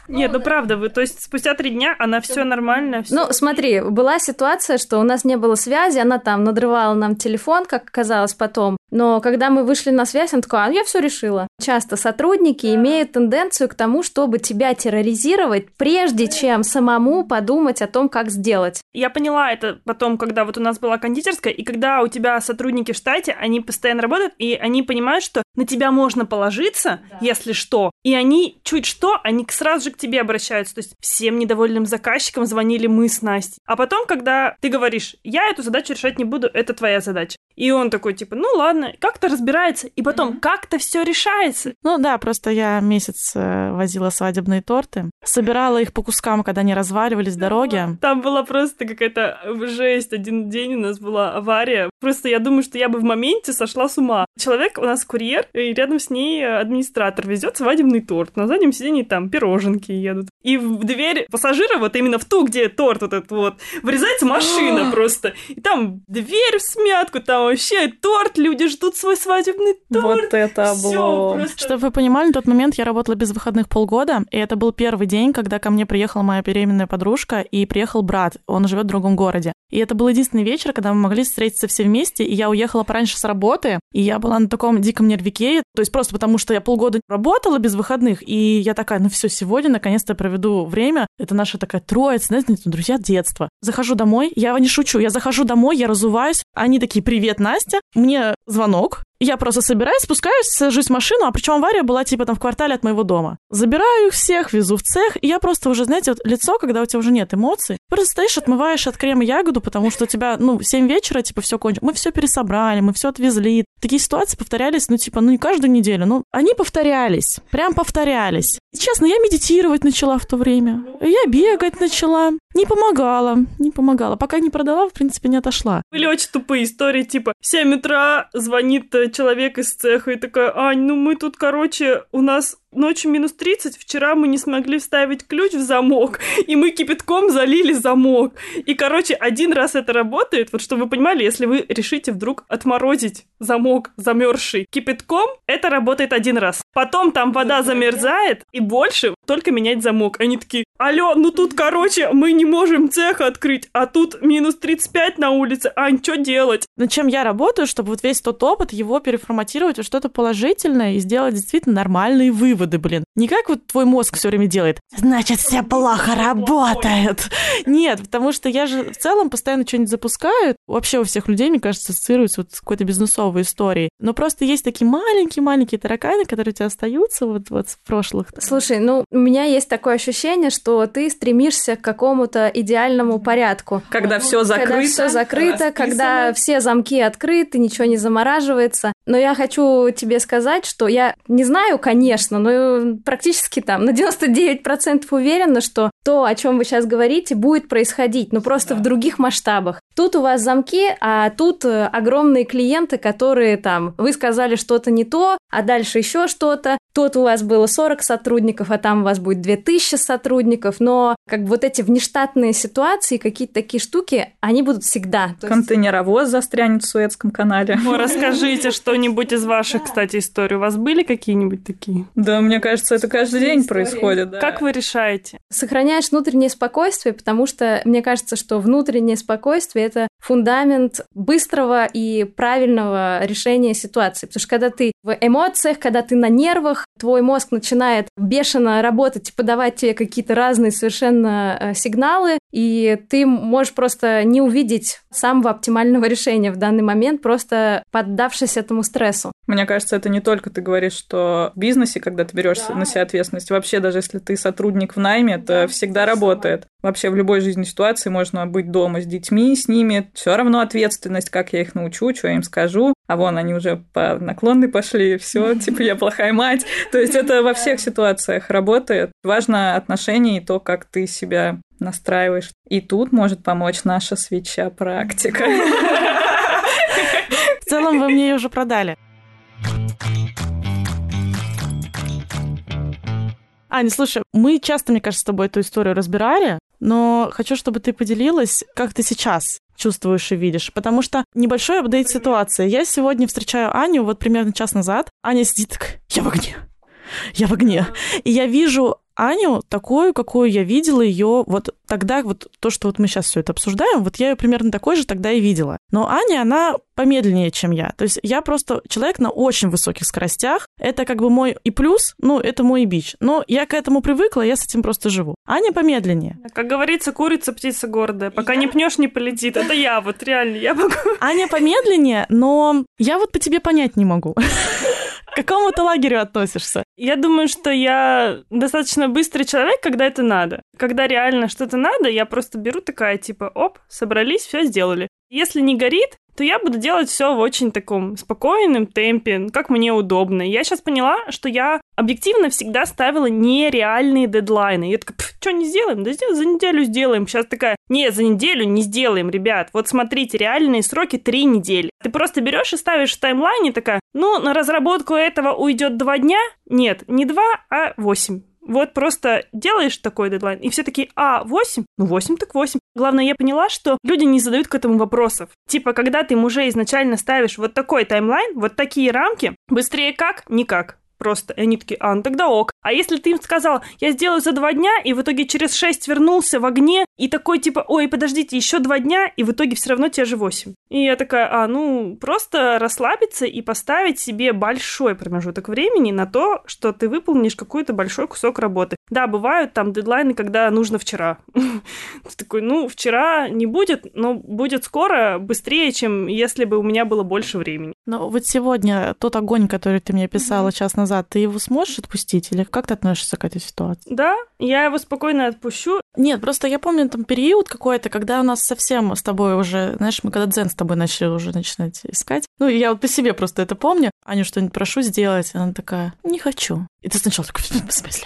Нет, ну правда, вы, то есть спустя 3 дня она все нормально? Всё... Ну, смотри, была ситуация, что у нас не было связи, она там надрывала нам телефон, как оказалось потом, но когда мы вышли на связь, она такая, я все решила. Часто сотрудники имеют тенденцию к тому, чтобы тебя терроризировать, прежде чем самому подумать о том, как сделать. Я поняла это потом, когда вот у нас была кондитерская, и когда у тебя сотрудники в штате, они постоянно работают, и они понимают, что на тебя можно положиться, да, если что, и они чуть что, они сразу же к тебе обращаются. То есть всем недовольным заказчикам звонили мы с Настей. А потом, когда ты говоришь, я эту задачу решать не буду, это твоя задача. И он такой, типа, ну ладно, как-то разбирается, и потом как-то все решается. Ну да, просто я месяц возила свадебные торты, собирала их по кускам, когда они разваливались с дороги. Там была просто какая-то жесть. Один день у нас была авария. Просто я думаю, что я бы в моменте сошла с ума. Человек у нас курьер, и рядом с ней администратор везет свадебный торт. На заднем сиденье там пироженки едут. И в дверь пассажира, вот именно в ту, где торт вот этот вот, врезается машина просто. И там дверь в смятку, там вообще торт, люди ждут свой свадебный торт. Вот это было. Просто... Чтобы вы понимали, в тот момент я работала без выходных полгода, и это был первый день, когда ко мне приехала моя беременная подружка, и приехал брат, он живет в другом городе. И это был единственный вечер, когда мы могли встретиться все вместе, и я уехала пораньше с работы, и я была на таком диком нервике, то есть просто потому, что я полгода работала без выходных, и я такая, ну все, сегодня наконец-то проведу время, это наша такая троица, знаете, друзья детства. Захожу домой, я не шучу, я захожу домой, я разуваюсь, они такие, привет, Настя, мне звонок. Я просто собираюсь, спускаюсь, сажусь в машину, а причем авария была типа там в квартале от моего дома. Забираю их всех, везу в цех, и я просто уже, знаете, вот лицо, когда у тебя уже нет эмоций, просто стоишь, отмываешь от крема ягоду, потому что у тебя, ну, 7 вечера, типа, все кончилось. Мы все пересобрали, мы все отвезли. Такие ситуации повторялись, ну, типа, ну, не каждую неделю, ну, они повторялись, прям повторялись. И, честно, я медитировать начала в то время, я бегать начала. Не помогала. Пока не продала, в принципе, не отошла. Были очень тупые истории, типа, в 7 утра звонит человек из цеха и такая, Ань, ну мы тут, короче, у нас Ночью минус 30, вчера мы не смогли вставить ключ в замок, и мы кипятком залили замок. И, короче, один раз это работает, вот чтобы вы понимали, если вы решите вдруг отморозить замок замерзший кипятком, это работает один раз. Потом там вода замерзает, и больше только менять замок. Они такие, алло, ну тут, короче, мы не можем цех открыть, а тут минус 35 на улице, Ань, что делать? Над чем я работаю, чтобы вот весь тот опыт его переформатировать во что-то положительное и сделать действительно нормальные выводы. Блин. Не как вот твой мозг все время делает. Значит, все плохо работает. Нет, потому что я же в целом постоянно что-нибудь запускаю. Вообще у всех людей, мне кажется, ассоциируется вот с какой-то бизнесовой историей. Но просто есть такие маленькие-маленькие тараканы, которые у тебя остаются вот с прошлых. Слушай, ну, у меня есть такое ощущение, что ты стремишься к какому-то идеальному порядку. Когда все закрыто. Когда все закрыто, когда все замки открыты, ничего не замораживается. Но я хочу тебе сказать, что я не знаю, конечно, но практически там на 99% уверена, что то, о чем вы сейчас говорите, будет происходить, но просто в других масштабах. Тут у вас замки, а тут огромные клиенты, которые там, вы сказали что-то не то, а дальше еще что-то. Тут у вас было 40 сотрудников, а там у вас будет 2000 сотрудников, но как бы вот эти внештатные ситуации, какие-то такие штуки, они будут всегда. Контейнеровоз застрянет в Суэцком канале. Ну, расскажите что-нибудь из ваших, кстати, историй. У вас были какие-нибудь такие? Да, мне кажется, это каждый день происходит. Да. Как вы решаете? Сохраняешь внутреннее спокойствие, потому что мне кажется, что внутреннее спокойствие — это фундамент быстрого и правильного решения ситуации. Потому что когда ты в эмоциях, когда ты на нервах, твой мозг начинает бешено работать и подавать тебе какие-то разные совершенно сигналы, и ты можешь просто не увидеть самого оптимального решения в данный момент, просто поддавшись этому стрессу. Мне кажется, это не только ты говоришь, что в бизнесе, когда ты берешь на себя ответственность, вообще даже если ты сотрудник в найме, это всегда работает. Вообще в любой жизненной ситуации можно быть дома с детьми, с ними, все равно ответственность, как я их научу, что я им скажу, а вон они уже по наклонной пошли, все, типа я плохая мать. То есть это во всех ситуациях работает. Важно отношение и то, как ты себя настраиваешь. И тут может помочь наша свеча-практика. В целом вы мне ее уже продали. Аня, слушай, мы часто, мне кажется, с тобой эту историю разбирали, но хочу, чтобы ты поделилась, как ты сейчас чувствуешь и видишь, потому что небольшой апдейт ситуации. Я сегодня встречаю Аню вот примерно час назад. Аня сидит так, я в огне. И я вижу Аню такую, какую я видела ее вот тогда, вот то, что вот мы сейчас все это обсуждаем, вот я ее примерно такой же тогда и видела. Но Аня, она помедленнее, чем я. То есть я просто человек на очень высоких скоростях. Это как бы мой и плюс, ну, это мой и бич. Но я к этому привыкла, я с этим просто живу. Аня помедленнее. Как говорится, курица, птица гордая. Пока не пнешь, не полетит. Это я вот, реально, я могу. Аня помедленнее, но я вот по тебе понять не могу. К какому ты лагерю относишься? Я думаю, что я достаточно быстрый человек, когда это надо. Когда реально что-то надо, я просто беру такая, типа, оп, собрались, все сделали. Если не горит, то я буду делать все в очень таком спокойном темпе, как мне удобно. Я сейчас поняла, что я объективно всегда ставила нереальные дедлайны. Я такая, что не сделаем? Да за неделю сделаем. Сейчас такая, не, за неделю не сделаем, ребят. Вот смотрите, реальные сроки 3 недели. Ты просто берешь и ставишь в таймлайне такая, ну, на разработку этого уйдет 2 дня. Нет, не 2, а 8. Вот просто делаешь такой дедлайн, и все такие, 8? Ну, 8 так 8. Главное, я поняла, что люди не задают к этому вопросов. Типа, когда ты им уже изначально ставишь вот такой таймлайн, вот такие рамки, быстрее как? Никак. Просто. И они такие, ну тогда ок. А если ты им сказал, я сделаю за 2 дня, и в итоге через 6 вернулся в огне, и такой типа, ой, подождите, еще 2 дня, и в итоге все равно те же 8. И я такая, ну, просто расслабиться и поставить себе большой промежуток времени на то, что ты выполнишь какой-то большой кусок работы. Да, бывают там дедлайны, когда нужно вчера. Ты такой, ну, вчера не будет, но будет скоро, быстрее, чем если бы у меня было больше времени. Но вот сегодня тот огонь, который ты мне писала час назад, ты его сможешь отпустить? Или как ты относишься к этой ситуации? Да, я его спокойно отпущу. Нет, просто я помню там период какой-то, когда у нас совсем с тобой уже, знаешь, мы когда дзен с тобой начали уже начинать искать. Ну, я вот по себе просто это помню. Аню что-нибудь прошу сделать, она такая, не хочу. И ты сначала такой, в смысле?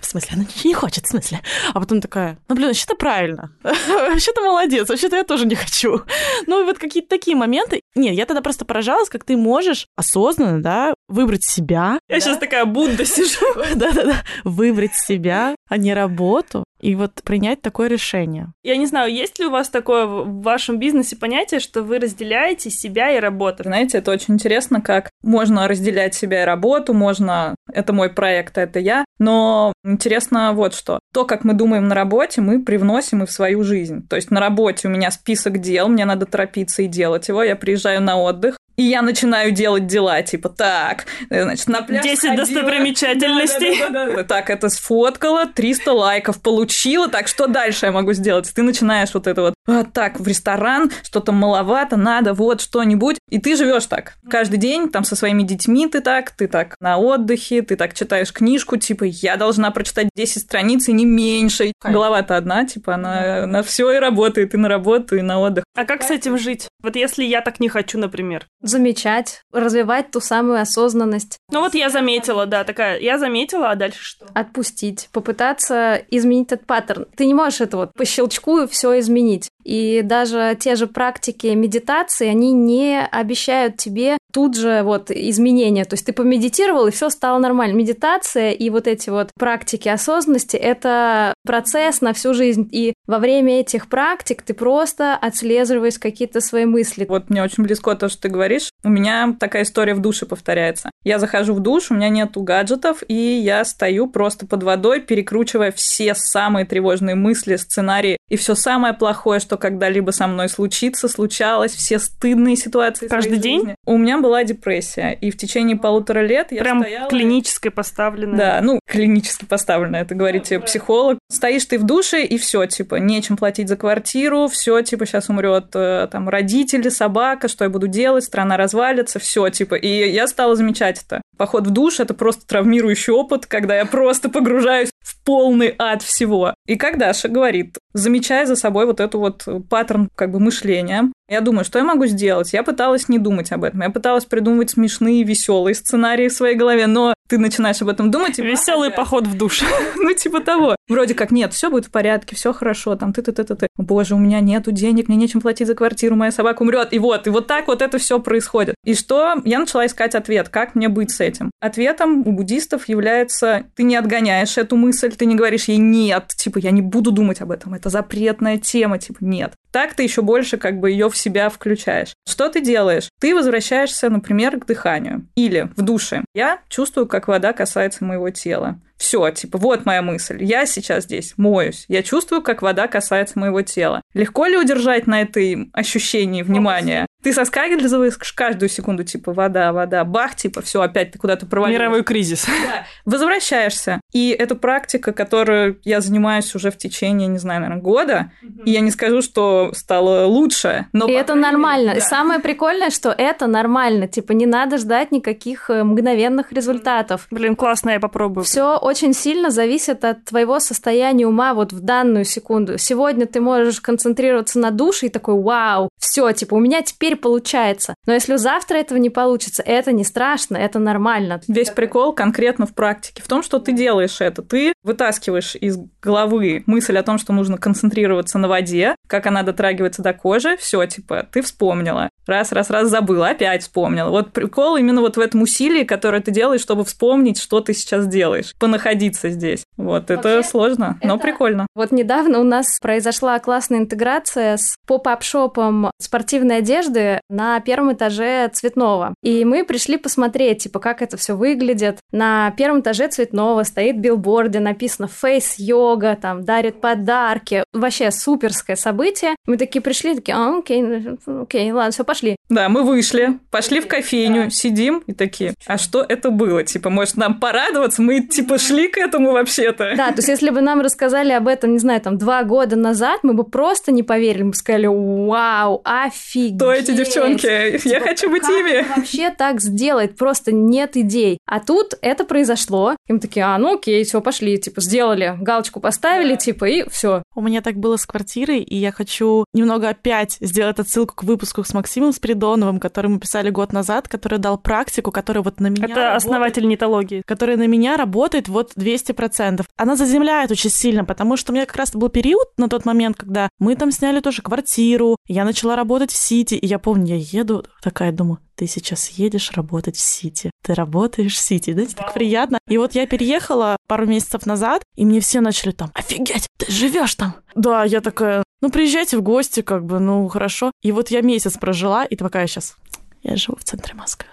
В смысле, она ничего не хочет, в смысле. А потом такая, ну, блин, вообще-то правильно. Вообще-то молодец, вообще-то я тоже не хочу. Ну, и вот какие-то такие моменты. Нет, я тогда просто поражалась, как ты можешь осознанно, да, выбрать себя. Я сейчас такая Будда сижу. Да-да-да. Выбрать себя, а не работу. И вот принять такое решение. Я не знаю, есть ли у вас такое в вашем бизнесе понятие, что вы разделяете себя и работу? Знаете, это очень интересно, как можно разделять себя и работу, можно... Это мой проект, это я. Но интересно вот что. То, как мы думаем на работе, мы привносим и в свою жизнь. То есть на работе у меня список дел, мне надо торопиться и делать его. Я приезжаю на отдых, и я начинаю делать дела, типа, так, значит, на пляж 10 ходила, достопримечательностей. Да. Так, это сфоткала, 300 лайков получила, так, что дальше я могу сделать? Ты начинаешь вот это вот, так, в ресторан, что-то маловато, надо вот что-нибудь, и ты живешь так. Каждый день там со своими детьми ты так на отдыхе, ты так читаешь книжку, типа, я должна прочитать 10 страниц и не меньше. Голова-то одна, типа, она на все и работает, и на работу, и на отдых. А как с этим жить? Вот если я так не хочу, например. Замечать, развивать ту самую осознанность. Ну вот я заметила, да, такая, я заметила, а дальше что? Отпустить, попытаться изменить этот паттерн. Ты не можешь это вот по щелчку все изменить. И даже те же практики медитации, они не обещают тебе тут же вот изменения. То есть ты помедитировал, и все стало нормально. Медитация и вот эти вот практики осознанности — это процесс на всю жизнь. И во время этих практик ты просто отслеживаешь какие-то свои мысли. Вот мне очень близко то, что ты говоришь. У меня такая история в душе повторяется. Я захожу в душ, у меня нету гаджетов, и я стою просто под водой, перекручивая все самые тревожные мысли, сценарии и все самое плохое, что когда-либо со мной случалось, все стыдные ситуации. Каждый день? Жизни. У меня была депрессия, и в течение 1,5 лет я стояла... Прям клинически поставленная. Да, ну, клинически поставленная, это говорит тебе психолог. Стоишь ты в душе, и все, типа, нечем платить за квартиру, все, типа, сейчас умрет там родители, собака, что я буду делать, страна развалится, все, типа. И я стала замечать это. Поход в душ — это просто травмирующий опыт, когда я просто погружаюсь в полный ад всего. И как Даша говорит, замечая за собой вот эту вот паттерн как бы мышления, я думаю, что я могу сделать? Я пыталась не думать об этом, я пыталась придумывать смешные, веселые сценарии в своей голове, но ты начинаешь об этом думать. И веселый поход в душ. Ну, типа того. Вроде как, нет, все будет в порядке, все хорошо, там ты-ты-ты-ты-ты. Боже, у меня нету денег, мне нечем платить за квартиру, моя собака умрет. И вот так вот это все происходит. И что? Я начала искать ответ, как мне быть с этим. Ответом у буддистов является, ты не отгоняешь эту мысль, ты не говоришь ей нет, типа, я не буду думать об этом, это запретная тема, типа, нет. Так ты еще больше как бы ее в себя включаешь. Что ты делаешь? Ты возвращаешься, например, к дыханию. Или в душе. Я чувствую, как вода касается моего тела. Все, типа, вот моя мысль. Я сейчас здесь моюсь. Я чувствую, как вода касается моего тела. Легко ли удержать на этой ощущении внимания? Ты соскальзываешь каждую секунду, типа, вода, бах, типа, все, опять ты куда-то провалился. Мировой кризис. Да. Возвращаешься. И это практика, которой я занимаюсь уже в течение, не знаю, наверное, года. Mm-hmm. И я не скажу, что стало лучше. Но и это нормально. Да. Самое прикольное, что это нормально. Типа, не надо ждать никаких мгновенных результатов. Блин, классно, я попробую. Все очень сильно зависит от твоего состояния ума вот в данную секунду. Сегодня ты можешь концентрироваться на душе и такой, вау, все, типа, у меня теперь получается. Но если завтра этого не получится, это не страшно, это нормально. Весь прикол конкретно в практике в том, что ты делаешь это. Ты вытаскиваешь из головы мысль о том, что нужно концентрироваться на воде, как она дотрагивается до кожи, все, типа, ты вспомнила. Раз, забыла, опять вспомнила. Вот прикол именно вот в этом усилии, которое ты делаешь, чтобы вспомнить, что ты сейчас делаешь, понаходиться здесь. Вот, вообще, это сложно, но прикольно. Вот недавно у нас произошла классная интеграция с поп-ап-шопом спортивной одежды на первом этаже Цветного. И мы пришли посмотреть, типа, как это все выглядит. На первом этаже Цветного стоит билборд, где написано «Face Yoga», там, дарит подарки. Вообще суперское событие. Мы такие пришли, такие, окей, ладно, все, пошли. Да, мы вышли, пошли в кофейню, сидим и такие, а что это было? Типа, может, нам порадоваться? Мы, типа, шли к этому вообще-то. Да, то есть, если бы нам рассказали об этом, не знаю, там, 2 года назад, мы бы просто не поверили. Мы бы сказали, вау, офигеть. Кто эти девчонки? Типа, я хочу быть ими. Вообще так сделать? Просто нет идей. А тут это произошло. И мы такие, окей, все, пошли. Типа, сделали, галочку поставили, типа, и все. У меня так было с квартирой, и я хочу немного опять сделать отсылку к выпуску с Максимом, Максимом Придоновым, который мы писали год назад, который дал практику, который вот на меня... Это работает, основатель Нетологии. Который на меня работает вот 200%. Она заземляет очень сильно, потому что у меня как раз был период на тот момент, когда мы там сняли тоже квартиру, я начала работать в Сити, и я помню, я еду, такая думаю... Ты сейчас едешь работать в Сити. Ты работаешь в Сити. Знаете, так приятно. И вот я переехала пару месяцев назад, и мне все начали там: офигеть, ты живешь там. Да, я такая, ну приезжайте в гости, как бы, ну хорошо. И вот я месяц прожила, и такая сейчас, я живу в центре Москвы.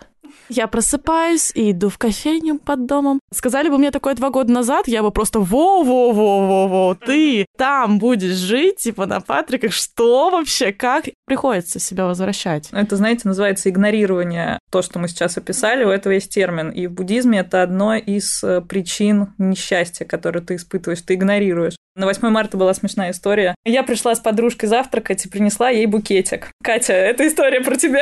Я просыпаюсь и иду в кофейню под домом. Сказали бы мне такое 2 года назад, я бы просто во-во-во-во-во, ты там будешь жить, типа на Патриках, что вообще, как? Приходится себя возвращать. Это, знаете, называется игнорирование, то, что мы сейчас описали, у этого есть термин. И в буддизме это одно из причин несчастья, которое ты испытываешь, ты игнорируешь. На 8 марта была смешная история. Я пришла с подружкой завтракать и принесла ей букетик. Катя, это история про тебя.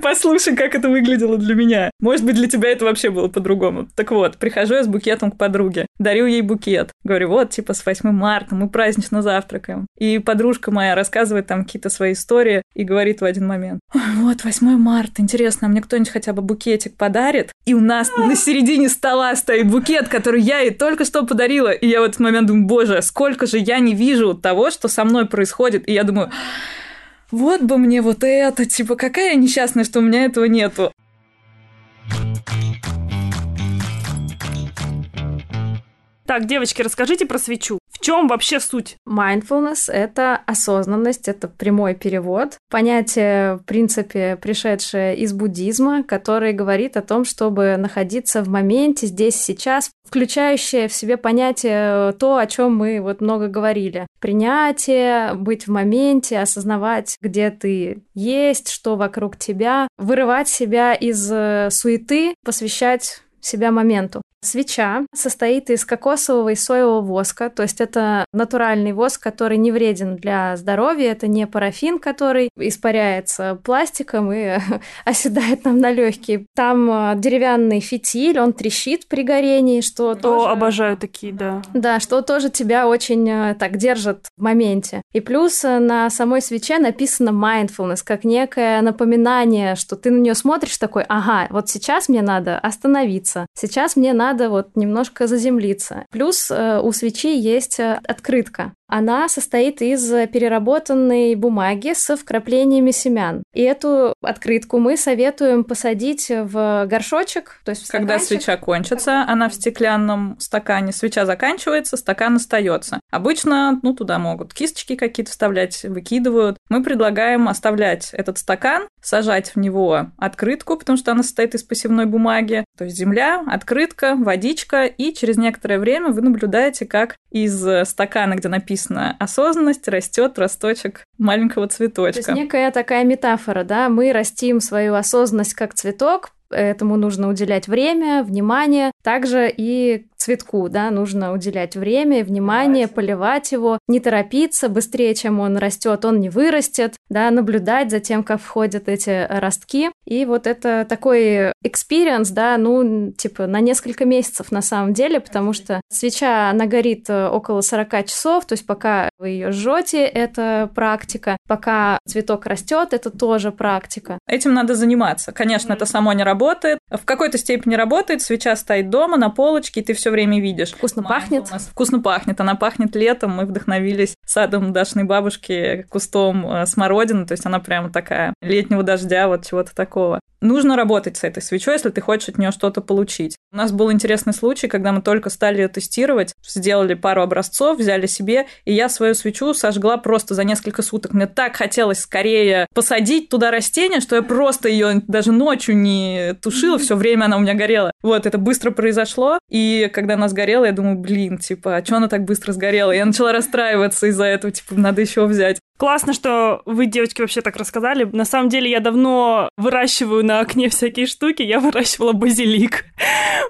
Послушай, как это выглядело для меня. Может быть, для тебя это вообще было по-другому. Так вот, прихожу я с букетом к подруге, дарю ей букет. Говорю, вот, типа, с 8 марта мы празднично завтракаем. И подружка моя рассказывает там какие-то свои истории и говорит в один момент: вот, 8 марта, интересно, а мне кто-нибудь хотя бы букетик подарит? И у нас на середине стола стоит букет, который я ей только что подарила. И я в этот момент думаю, боже, сколько же я не вижу того, что со мной происходит. И я думаю, вот бы мне вот это, типа, какая я несчастная, что у меня этого нету. Так, девочки, расскажите про свечу. В чем вообще суть? Mindfulness — это осознанность, это прямой перевод. Понятие, в принципе, пришедшее из буддизма, которое говорит о том, чтобы находиться в моменте, здесь, сейчас, включающее в себе понятие то, о чем мы вот много говорили. Принятие, быть в моменте, осознавать, где ты есть, что вокруг тебя, вырывать себя из суеты, посвящать себя моменту. Свеча состоит из кокосового и соевого воска, то есть это натуральный воск, который не вреден для здоровья, это не парафин, который испаряется пластиком и оседает нам на легкие. Там деревянный фитиль, он трещит при горении, что тоже... Обожаю такие, да. Да, что тоже тебя очень так держит в моменте. И плюс на самой свече написано mindfulness, как некое напоминание, что ты на нее смотришь такой, ага, вот сейчас мне надо остановиться, сейчас мне надо вот немножко заземлиться. Плюс у свечи есть открытка. Она состоит из переработанной бумаги со вкраплениями семян. И эту открытку мы советуем посадить в горшочек, то есть в стаканчик. Когда свеча кончится, она в стеклянном стакане. Свеча заканчивается, стакан остается. Обычно, ну, туда могут кисточки какие-то вставлять, выкидывают. Мы предлагаем оставлять этот стакан, сажать в него открытку, потому что она состоит из посевной бумаги. То есть земля, открытка, водичка. И через некоторое время вы наблюдаете, как из стакана, где написано осознанность, растет росточек маленького цветочка. То есть некая такая метафора, да, мы растим свою осознанность как цветок, этому нужно уделять время, внимание, также и цветку, да, нужно уделять время, внимание, поливать его, не торопиться, быстрее, чем он растет, он не вырастет, да, наблюдать за тем, как входят эти ростки, и вот это такой экспириенс, да, ну, типа на несколько месяцев на самом деле, потому что свеча, она горит около 40 часов, то есть пока вы ее жжете, это практика, пока цветок растет, это тоже практика. Этим надо заниматься, конечно, это само не работает, в какой-то степени работает, свеча стоит дома на полочке, и ты все время видишь. Вкусно пахнет. Вкусно пахнет, она пахнет летом, мы вдохновились садом Дашиной бабушки, кустом смородины, то есть она прямо такая летнего дождя, вот чего-то такого. Нужно работать с этой свечой, если ты хочешь от нее что-то получить. У нас был интересный случай, когда мы только стали ее тестировать, сделали пару образцов, взяли себе, и я свою свечу сожгла просто за несколько суток. Мне так хотелось скорее посадить туда растение, что я просто ее даже ночью не тушила, все время она у меня горела. Вот, это быстро произошло, и когда она сгорела, я думаю, блин, типа, а чё она так быстро сгорела? Я начала расстраиваться из-за этого, типа, надо еще взять. Классно, что вы, девочки, вообще так рассказали. На самом деле, я давно выращиваю на окне всякие штуки. Я выращивала базилик.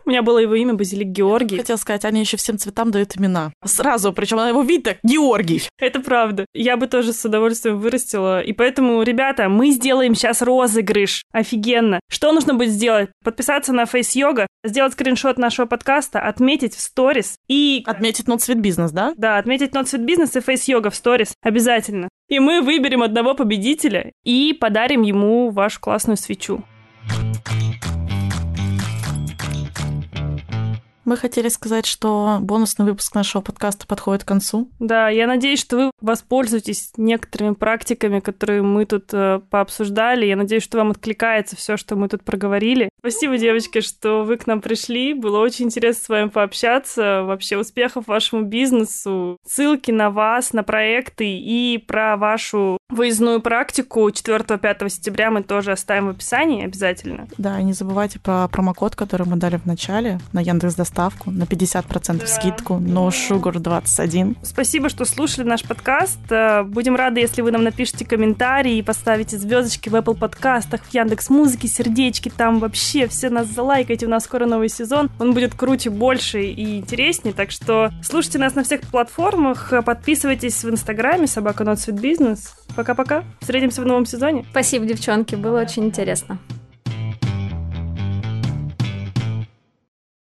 У меня было его имя Базилик Георгий. Хотела сказать, они еще всем цветам дают имена. Сразу, причем она его видит так, Георгий. Это правда. Я бы тоже с удовольствием вырастила. И поэтому, ребята, мы сделаем сейчас розыгрыш. Офигенно. Что нужно будет сделать? Подписаться на Face Yoga, сделать скриншот нашего подкаста, отметить в сторис и... Отметить NoSugar21 бизнес, да? Да, отметить NoSugar21 бизнес и Face Yoga в сторис. Обязательно. И мы выберем одного победителя и подарим ему вашу классную свечу. Мы хотели сказать, что бонусный выпуск нашего подкаста подходит к концу. Да, я надеюсь, что вы воспользуетесь некоторыми практиками, которые мы тут пообсуждали. Я надеюсь, что вам откликается все, что мы тут проговорили. Спасибо, девочки, что вы к нам пришли. Было очень интересно с вами пообщаться. Вообще, успехов вашему бизнесу. Ссылки на вас, на проекты и про вашу выездную практику 4-5 сентября мы тоже оставим в описании обязательно. Да, и не забывайте про промокод, который мы дали в начале на Яндекс.Доставку. На 50% скидку NoSugar21. Спасибо, что слушали наш подкаст. Будем рады, если вы нам напишите комментарии и поставите звездочки в Apple подкастах, в Яндекс.Музыке, сердечки, там вообще все нас залайкайте. У нас скоро новый сезон. Он будет круче, больше и интереснее. Так что слушайте нас на всех платформах, подписывайтесь в Инстаграме @NotSweetBusiness. Пока-пока. Встретимся в новом сезоне. Спасибо, девчонки. Было очень интересно.